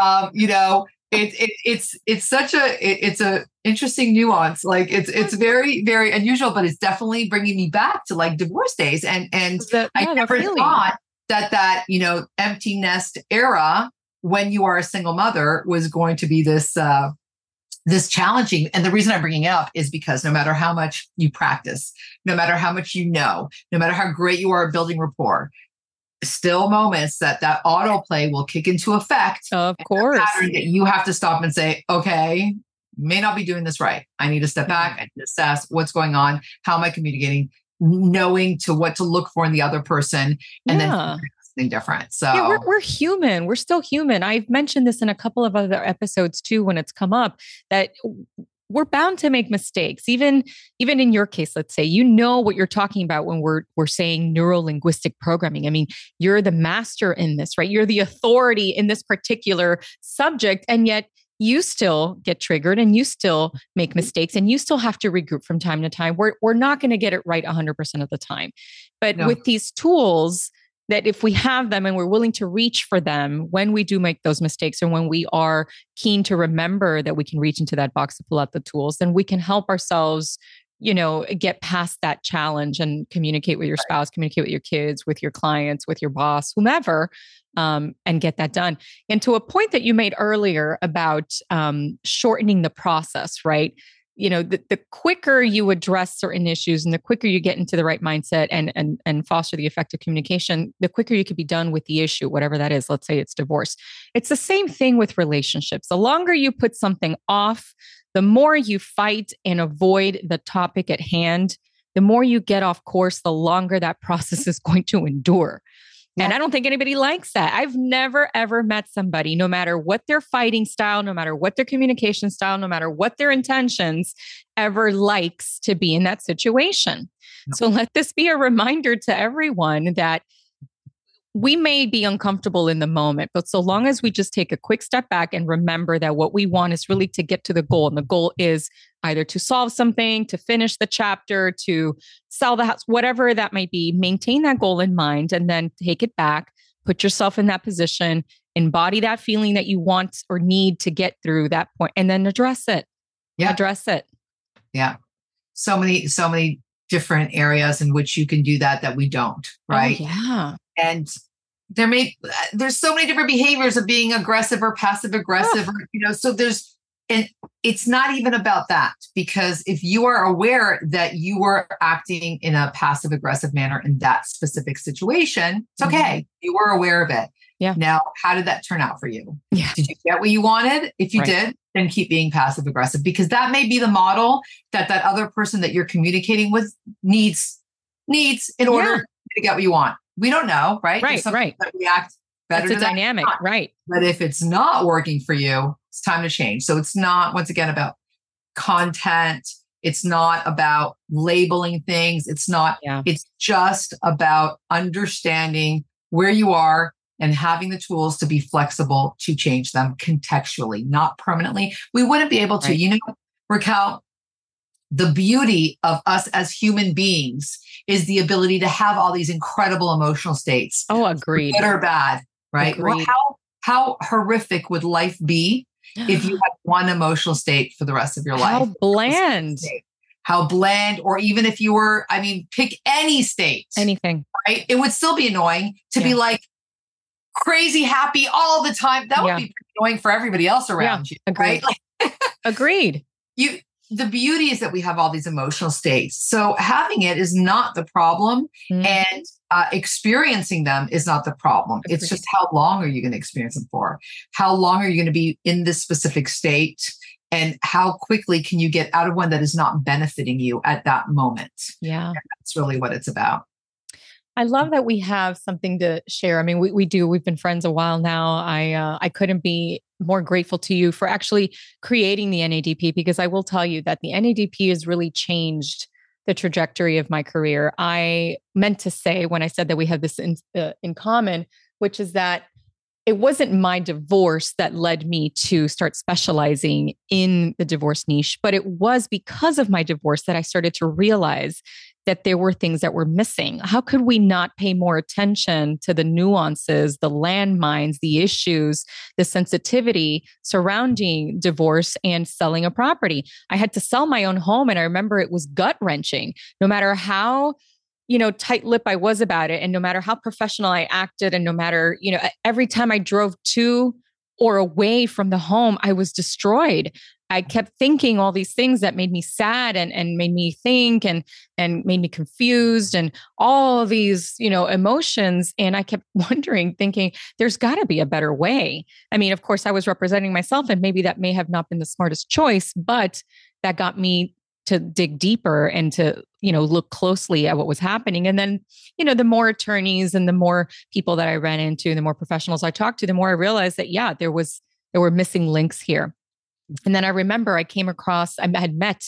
um, you know, it, it, it's, it's such a, it, it's a interesting nuance. Like it's, it's very, very unusual, but it's definitely bringing me back to like divorce days. And, and that, I yeah, never thought that, that, you know, empty nest era when you are a single mother was going to be this, uh, this challenging. And the reason I'm bringing it up is because no matter how much you practice, no matter how much you know, no matter how great you are at building rapport, still moments that that autoplay will kick into effect. Of course. That you have to stop and say, okay, may not be doing this right. I need to step back and assess what's going on. How am I communicating? Knowing to what to look for in the other person and yeah. then something different. So yeah, we're, we're human. We're still human. I've mentioned this in a couple of other episodes too, when it's come up, that we're bound to make mistakes. Even, even in your case, let's say, you know what you're talking about when we're, we're saying neuro-linguistic programming. I mean, you're the master in this, right? You're the authority in this particular subject. And yet you still get triggered and you still make mistakes and you still have to regroup from time to time. We're, we're not going to get it right one hundred percent of the time. But no. with these tools, that if we have them and we're willing to reach for them when we do make those mistakes, and when we are keen to remember that we can reach into that box to pull out the tools, then we can help ourselves, you know, get past that challenge and communicate with your spouse, communicate with your kids, with your clients, with your boss, whomever, um, and get that done. And to a point that you made earlier about um, shortening the process, right? You know, the, the quicker you address certain issues and the quicker you get into the right mindset and and and foster the effective communication, the quicker you could be done with the issue, whatever that is. Let's say it's divorce. It's the same thing with relationships. The longer you put something off, the more you fight and avoid the topic at hand, the more you get off course, the longer that process is going to endure. Yeah. And I don't think anybody likes that. I've never, ever met somebody, no matter what their fighting style, no matter what their communication style, no matter what their intentions, ever likes to be in that situation. No. So let this be a reminder to everyone that we may be uncomfortable in the moment, but so long as we just take a quick step back and remember that what we want is really to get to the goal. And the goal is either to solve something, to finish the chapter, to sell the house, whatever that might be, maintain that goal in mind and then take it back, put yourself in that position, embody that feeling that you want or need to get through that point, and then address it. Yeah. Address it. Yeah. So many, so many different areas in which you can do that, that we don't, right? Oh, yeah. And there may, there's so many different behaviors of being aggressive or passive aggressive, oh. or, you know, so there's, and it's not even about that, because if you are aware that you were acting in a passive aggressive manner in that specific situation, it's okay. Mm-hmm. You were aware of it. Yeah. Now, how did that turn out for you? Yeah. Did you get what you wanted? If you right. did, then keep being passive aggressive, because that may be the model that that other person that you're communicating with needs, needs in order yeah. to get what you want. We don't know, right? Right, right. That we act better. That's a dynamic, right? But if it's not working for you, it's time to change. So it's not, once again, about content. It's not about labeling things. It's not, yeah. it's just about understanding where you are and having the tools to be flexible to change them contextually, not permanently. We wouldn't be able to, right. you know, Raquel, the beauty of us as human beings is the ability to have all these incredible emotional states. Oh, agreed. Good or bad, right? Well, how how horrific would life be if you had one emotional state for the rest of your life? How bland. How bland, or even if you were, I mean, pick any state. Anything. Right? It would still be annoying to yeah. be like crazy happy all the time. That yeah. would be annoying for everybody else around yeah. you. Agreed. Right? Like, agreed. You... The beauty is that we have all these emotional states. So having it is not the problem, mm. and uh, experiencing them is not the problem. It's just how long are you going to experience them for? How long are you going to be in this specific state? And how quickly can you get out of one that is not benefiting you at that moment? Yeah. And that's really what it's about. I love that we have something to share. I mean, we we do. We've been friends a while now. I uh, I couldn't be more grateful to you for actually creating the N A D P, because I will tell you that the N A D P has really changed the trajectory of my career. I meant to say when I said that we have this in, uh, in common, which is that it wasn't my divorce that led me to start specializing in the divorce niche, but it was because of my divorce that I started to realize that there were things that were missing. How could we not pay more attention to the nuances, the landmines, the issues, the sensitivity surrounding divorce and selling a property? I had to sell my own home, and I remember it was gut-wrenching. No matter how, you know, tight-lipped I was about it, and no matter how professional I acted, and no matter, you know, every time I drove to or away from the home, I was destroyed. I kept thinking all these things that made me sad and, and made me think and, and made me confused and all these, you know, emotions. And I kept wondering, thinking there's gotta be a better way. I mean, of course I was representing myself, and maybe that may have not been the smartest choice, but that got me to dig deeper and to, you know, look closely at what was happening. And then, you know, the more attorneys and the more people that I ran into, the more professionals I talked to, the more I realized that, yeah, there was, there were missing links here. And then I remember I came across, I had met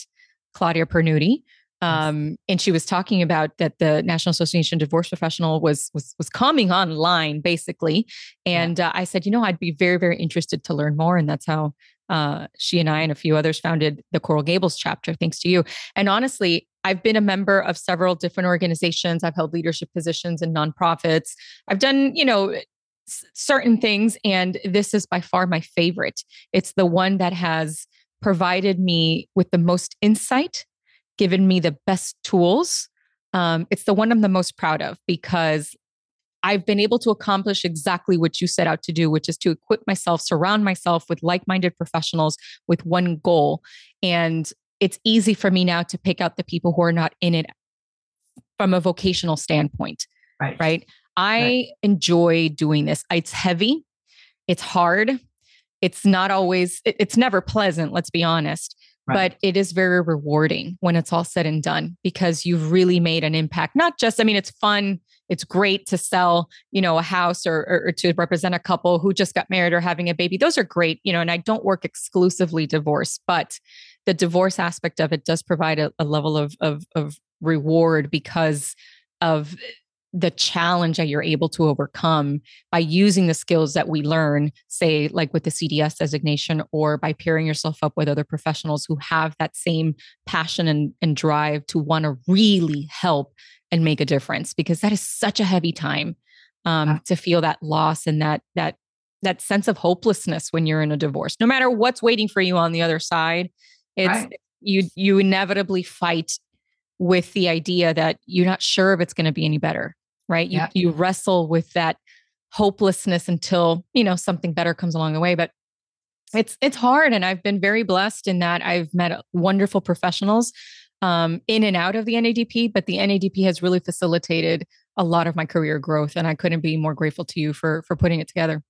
Claudia Pernuti, um, and she was talking about that the National Association of Divorce Professionals was, was, was coming online basically. And yeah. uh, I said, you know, I'd be very, very interested to learn more. And that's how uh, she and I and a few others founded the Coral Gables chapter, thanks to you. And honestly, I've been a member of several different organizations. I've held leadership positions in nonprofits. I've done, you know, s- certain things. And this is by far my favorite. It's the one that has provided me with the most insight, given me the best tools. Um, it's the one I'm the most proud of because I've been able to accomplish exactly what you set out to do, which is to equip myself, surround myself with like-minded professionals with one goal. And it's easy for me now to pick out the people who are not in it from a vocational standpoint, right? right? I right. enjoy doing this. It's heavy. It's hard. It's not always, it, it's never pleasant, let's be honest, right. but it is very rewarding when it's all said and done because you've really made an impact. Not just, I mean, it's fun. It's great to sell, you know, a house or, or, or to represent a couple who just got married or having a baby. Those are great, you know, and I don't work exclusively divorce, but the divorce aspect of it does provide a, a level of, of, of reward because of the challenge that you're able to overcome by using the skills that we learn, say like with the C D S designation or by pairing yourself up with other professionals who have that same passion and, and drive to want to really help and make a difference, because that is such a heavy time um, wow. to feel that loss and that, that, that sense of hopelessness when you're in a divorce, no matter what's waiting for you on the other side. It's right. you, you inevitably fight with the idea that you're not sure if it's going to be any better, right? You, yeah. you wrestle with that hopelessness until, you know, something better comes along the way, but it's, it's hard. And I've been very blessed in that I've met wonderful professionals um, in and out of the N A D P, but the N A D P has really facilitated a lot of my career growth. And I couldn't be more grateful to you for, for putting it together.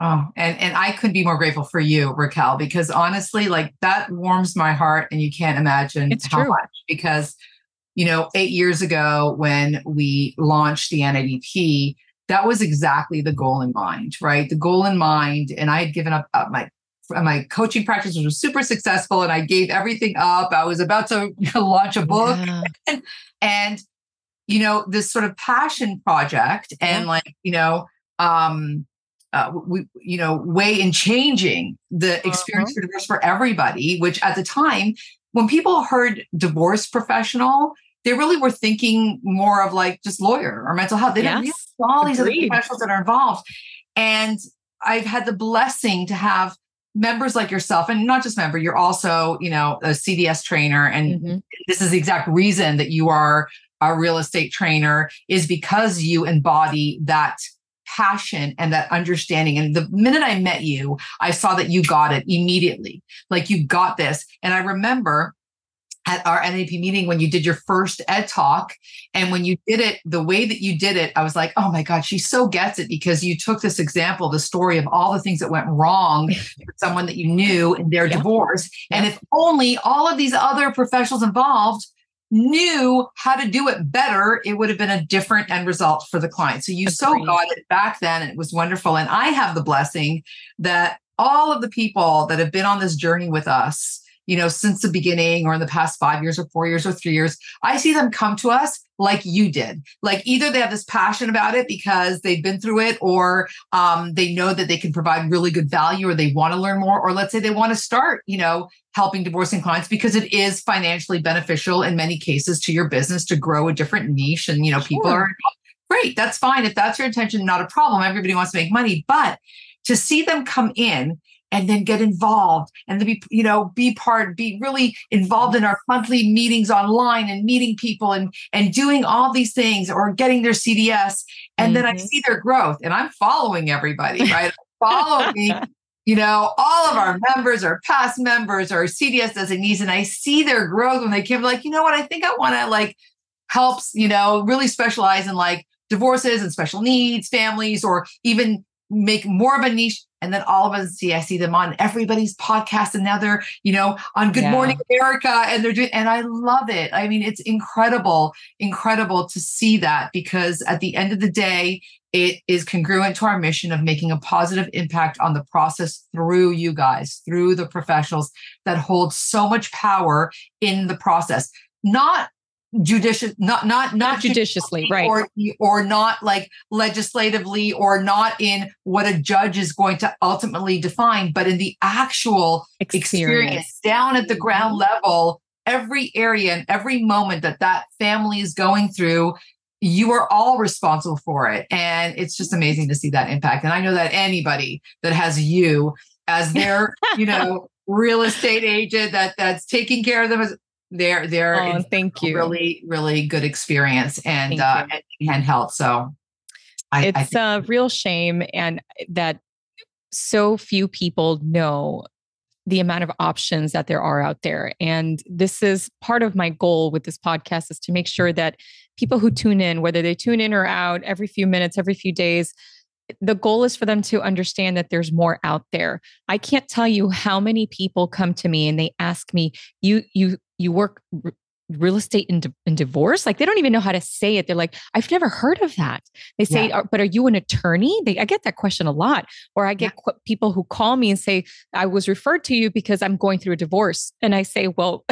Oh, and, and I could be more grateful for you, Raquel, because honestly, like that warms my heart and you can't imagine it's how true. Much because, you know, eight years ago when we launched the N A D P, that was exactly the goal in mind, right? The goal in mind. And I had given up, up my, my coaching practice, which was super successful. And I gave everything up. I was about to launch a book yeah. and, and, you know, this sort of passion project and yeah. like, you know, um, Uh, we, you know, way in changing the experience uh-huh. for divorce for everybody, which at the time, when people heard divorce professional, they really were thinking more of like just lawyer or mental health. They yes. didn't realize all these Agreed. Other professionals that are involved. And I've had the blessing to have members like yourself, and not just member, you're also, you know, a C D S trainer. And mm-hmm. this is the exact reason that you are a real estate trainer is because you embody that passion and that understanding. And the minute I met you, I saw that you got it immediately. Like you got this. And I remember at our N A P meeting when you did your first Ed Talk and when you did it, the way that you did it, I was like, oh my God, she so gets it because you took this example, the story of all the things that went wrong for someone that you knew in their yeah. divorce. Yeah. And if only all of these other professionals involved knew how to do it better, it would have been a different end result for the client. So you Agreed. So got it back then. And it was wonderful. And I have the blessing that all of the people that have been on this journey with us, you know, since the beginning or in the past five years or four years or three years, I see them come to us like you did. Like either they have this passion about it because they've been through it or um, they know that they can provide really good value or they want to learn more, or let's say they want to start, you know, helping divorcing clients because it is financially beneficial in many cases to your business to grow a different niche. And, you know, people sure. are great. That's fine. If that's your intention, not a problem. Everybody wants to make money, but to see them come in and then get involved and to be, you know, be part, be really involved in our monthly meetings online and meeting people and, and doing all these things or getting their C D S. And mm-hmm. then I see their growth and I'm following everybody, right? Following, you know, all of our members or past members or C D S designees. And I see their growth when they came like, you know what, I think I want to like helps, you know, really specialize in like divorces and special needs families, or even make more of a niche. And then all of a sudden, I see them on everybody's podcast, and now they're, you know, on Good yeah. Morning America, and they're doing, and I love it. I mean, it's incredible, incredible to see that, because at the end of the day, it is congruent to our mission of making a positive impact on the process through you guys, through the professionals that hold so much power in the process. Not judicious, not, not, not judiciously, right. Or, or not like legislatively, or not in what a judge is going to ultimately define, but in the actual experience, experience down at the ground level, every area and every moment that that family is going through, you are all responsible for it. And it's just amazing to see that impact. And I know that anybody that has you as their, you know, real estate agent that that's taking care of them as They're, they're oh, thank you. really, really good experience and, uh, and, and health. So I, it's I think- a real shame. And that so few people know the amount of options that there are out there. And this is part of my goal with this podcast, is to make sure that people who tune in, whether they tune in or out every few minutes, every few days, the goal is for them to understand that there's more out there. I can't tell you how many people come to me and they ask me, you, you, you work r- real estate and, di- and divorce? Like, they don't even know how to say it. They're like, I've never heard of that. They say, yeah. but are you an attorney? They, I get that question a lot. Or I get yeah. qu- people who call me and say, I was referred to you because I'm going through a divorce. And I say, well,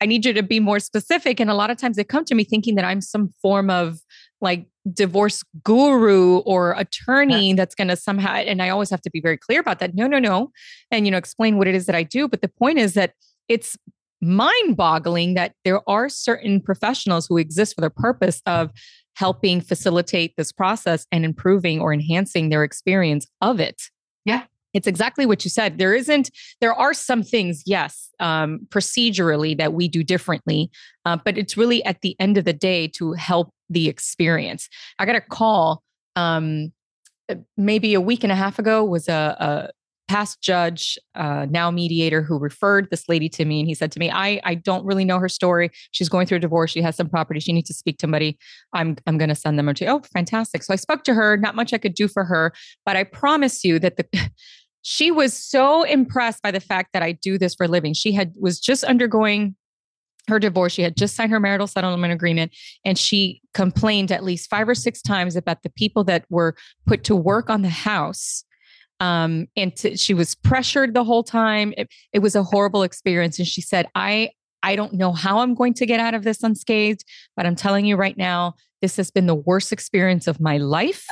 I need you to be more specific. And a lot of times they come to me thinking that I'm some form of like divorce guru or attorney yeah. that's going to somehow, and I always have to be very clear about that. No, no, no. And, you know, explain what it is that I do. But the point is that it's mind-boggling that there are certain professionals who exist for the purpose of helping facilitate this process and improving or enhancing their experience of it. Yeah. It's exactly what you said. There isn't, there are some things, yes, um, procedurally that we do differently, uh, but it's really at the end of the day to help the experience. I got a call um, maybe a week and a half ago, was a, a past judge, uh, now mediator, who referred this lady to me. And he said to me, I, I don't really know her story. She's going through a divorce. She has some property. She needs to speak to somebody. I'm, I'm going to send them to you. Oh, fantastic. So I spoke to her. Not much I could do for her, but I promise you that the... She was so impressed by the fact that I do this for a living. She had was just undergoing her divorce. She had just signed her marital settlement agreement, and she complained at least five or six times about the people that were put to work on the house. Um, and to, she was pressured the whole time. It, it was a horrible experience. And she said, I, I don't know how I'm going to get out of this unscathed, but I'm telling you right now, this has been the worst experience of my life.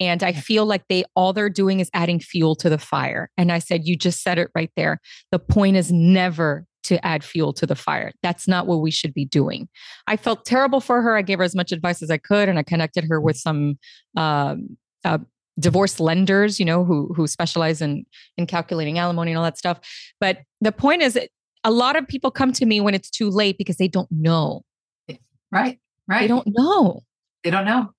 And I feel like they, all they're doing is adding fuel to the fire. And I said, you just said it right there. The point is never to add fuel to the fire. That's not what we should be doing. I felt terrible for her. I gave her as much advice as I could. And I connected her with some uh, uh, divorce lenders, you know, who who specialize in, in calculating alimony and all that stuff. But the point is, a lot of people come to me when it's too late because they don't know. Right, right. They don't know. They don't know.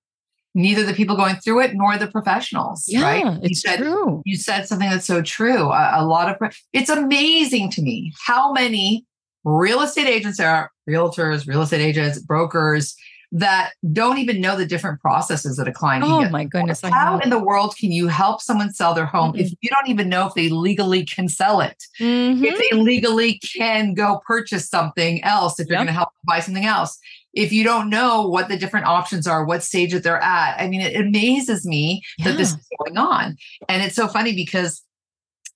Neither the people going through it nor the professionals, yeah, right? You it's said, true. You said something that's so true. A, a lot of, it's amazing to me how many real estate agents there are, realtors, real estate agents, brokers, that don't even know the different processes that a client. Oh my goodness! How in the world can you help someone sell their home mm-hmm. if you don't even know if they legally can sell it? Mm-hmm. If they legally can go purchase something else, if yep. you're going to help them buy something else, if you don't know what the different options are, what stage that they're at. I mean, it amazes me yeah. that this is going on, and it's so funny because.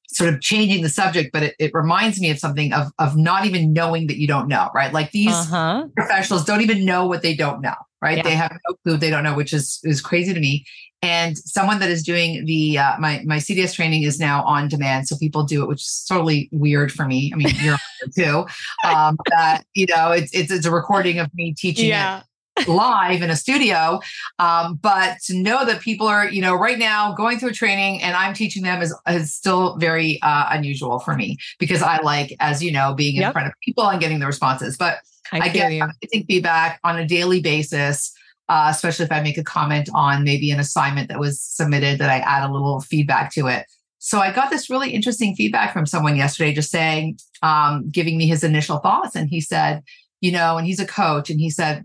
Sort of changing the subject, but it, it reminds me of something of, of not even knowing that you don't know, right? Like these uh-huh. professionals don't even know what they don't know, right? Yeah. They have no clue. They don't know, which is, is crazy to me. And someone that is doing the, uh, my, my C D S training is now on demand. So people do it, which is totally weird for me. I mean, you're on it too. Um, that, you know, it's, it's, it's a recording of me teaching yeah. it. live in a studio. Um, but to know that people are, you know, right now going through a training and I'm teaching them is, is still very uh, unusual for me, because I like, as you know, being in yep. front of people and getting the responses. But I, I get you. I think feedback on a daily basis, uh, especially if I make a comment on maybe an assignment that was submitted, that I add a little feedback to it. So I got this really interesting feedback from someone yesterday, just saying, um, giving me his initial thoughts. And he said, you know, and he's a coach, and he said,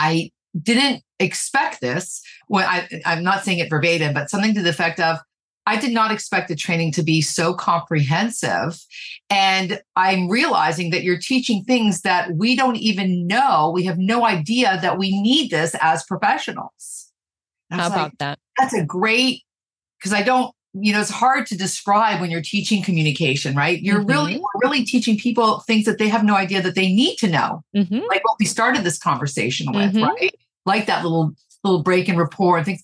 I didn't expect this. When I, I'm not saying it verbatim, but something to the effect of, I did not expect the training to be so comprehensive. And I'm realizing that you're teaching things that we don't even know. We have no idea that we need this as professionals. How about like, that? That's a great, because I don't, you know, it's hard to describe when you're teaching communication, right? You're mm-hmm. really, we're really teaching people things that they have no idea that they need to know. Mm-hmm. Like what we started this conversation with, mm-hmm. right? Like that little, little break in rapport and things.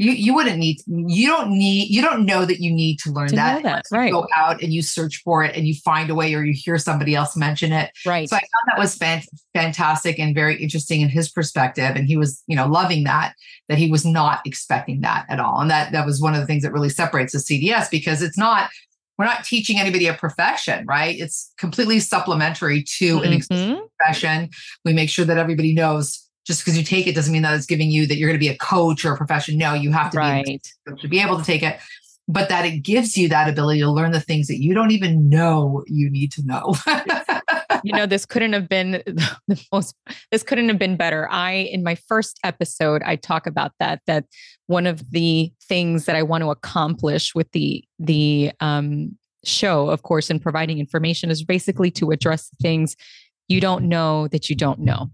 You you wouldn't need, you don't need, you don't know that you need to learn to that. that right. You go out and you search for it and you find a way, or you hear somebody else mention it. Right. So I thought that was fan- fantastic and very interesting in his perspective. And he was, you know, loving that, that he was not expecting that at all. And that, that was one of the things that really separates the C D S, because it's not, we're not teaching anybody a profession, right? It's completely supplementary to mm-hmm. an existing profession. We make sure that everybody knows just because you take it doesn't mean that it's giving you that you're going to be a coach or a profession. No, you have to, right. be, to be able to take it, but that it gives you that ability to learn the things that you don't even know you need to know. You know, this couldn't have been the most, this couldn't have been better. I, in my first episode, I talk about that, that one of the things that I want to accomplish with the, the um, show, of course, and providing information is basically to address things you don't know that you don't know.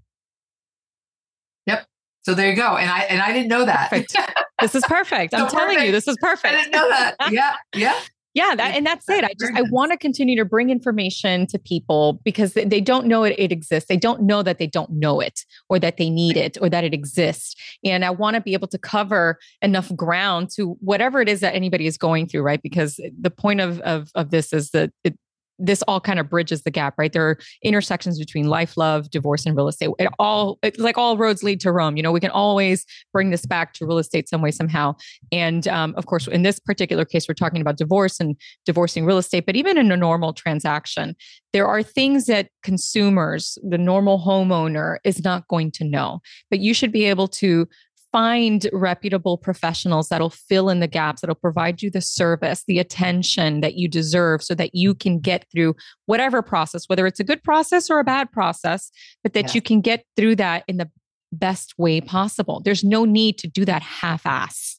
So there you go. And I, and I didn't know that. Perfect. This is perfect. I'm so telling perfect. you, this is perfect. I didn't know that. Yeah. Yeah. Yeah. That, and that's it. I just, I want to continue to bring information to people because they don't know it, it exists. They don't know that they don't know it, or that they need it, or that it exists. And I want to be able to cover enough ground to whatever it is that anybody is going through. Right. Because the point of, of, of this is that it, this all kind of bridges the gap, right? There are intersections between life, love, divorce, and real estate. It all, it's like all roads lead to Rome. You know, we can always bring this back to real estate some way, somehow. And um, of course, in this particular case, we're talking about divorce and divorcing real estate, but even in a normal transaction, there are things that consumers, the normal homeowner, is not going to know, but you should be able to find reputable professionals that'll fill in the gaps, that'll provide you the service, the attention that you deserve so that you can get through whatever process, whether it's a good process or a bad process, but that yeah. you can get through that in the best way possible. There's no need to do that half-ass.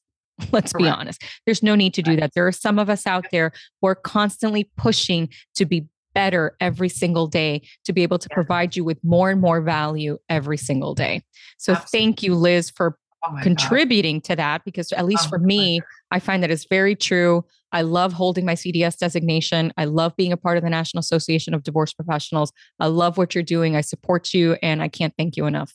Let's Correct. be honest. There's no need to do that. There are some of us out there who are constantly pushing to be better every single day, to be able to yeah. provide you with more and more value every single day. So Absolutely. thank you, Liz, for Oh contributing God. to that, because at least oh for me, God. I find that it's very true. I love holding my C D S designation. I love being a part of the National Association of Divorce Professionals. I love what you're doing. I support you, and I can't thank you enough.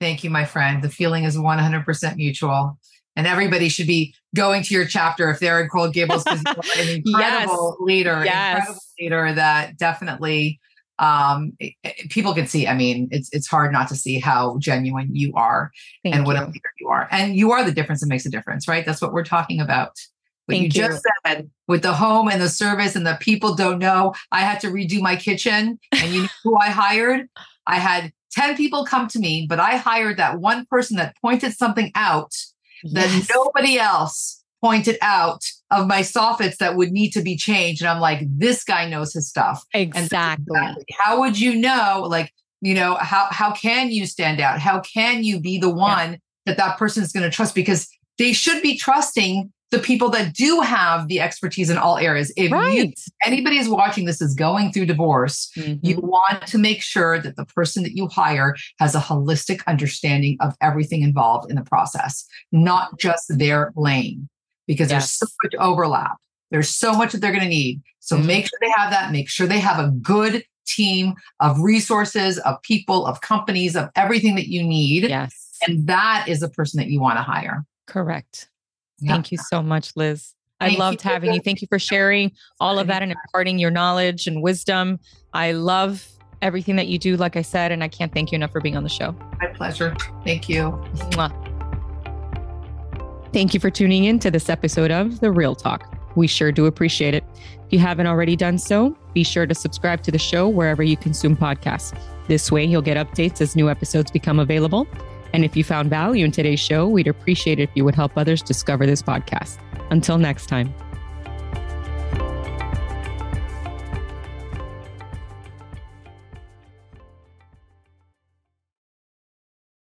Thank you, my friend. The feeling is one hundred percent mutual, and everybody should be going to your chapter if they're in Coral Gables, because you're an incredible yes. leader, yes. incredible leader that definitely um, it, it, people can see. I mean, it's, it's hard not to see how genuine you are Thank and what you. a leader you are. And you are the difference that makes a difference, right? That's what we're talking about. What Thank you, you just said with the home and the service and the people don't know. I had to redo my kitchen, and you know who I hired? I had ten people come to me, but I hired that one person that pointed something out that yes. nobody else pointed out of my soffits that would need to be changed. And I'm like, this guy knows his stuff. Exactly. exactly. How would you know? Like, you know, how, how can you stand out? How can you be the one yeah. that that person is going to trust? Because they should be trusting the people that do have the expertise in all areas. If right. you, anybody is watching this is going through divorce, mm-hmm. you want to make sure that the person that you hire has a holistic understanding of everything involved in the process, not just their lane. Because yes. there's so much overlap. There's so much that they're going to need. So mm-hmm. make sure they have that. Make sure they have a good team of resources, of people, of companies, of everything that you need. Yes. And that is the person that you want to hire. Correct. Yeah. Thank you so much, Liz. Thank I loved you. having you. Thank you for sharing all of that and imparting your knowledge and wisdom. I love everything that you do, like I said, and I can't thank you enough for being on the show. My pleasure. Thank you. Mwah. Thank you for tuning in to this episode of The Real Talk. We sure do appreciate it. If you haven't already done so, be sure to subscribe to the show wherever you consume podcasts. This way, you'll get updates as new episodes become available. And if you found value in today's show, we'd appreciate it if you would help others discover this podcast. Until next time.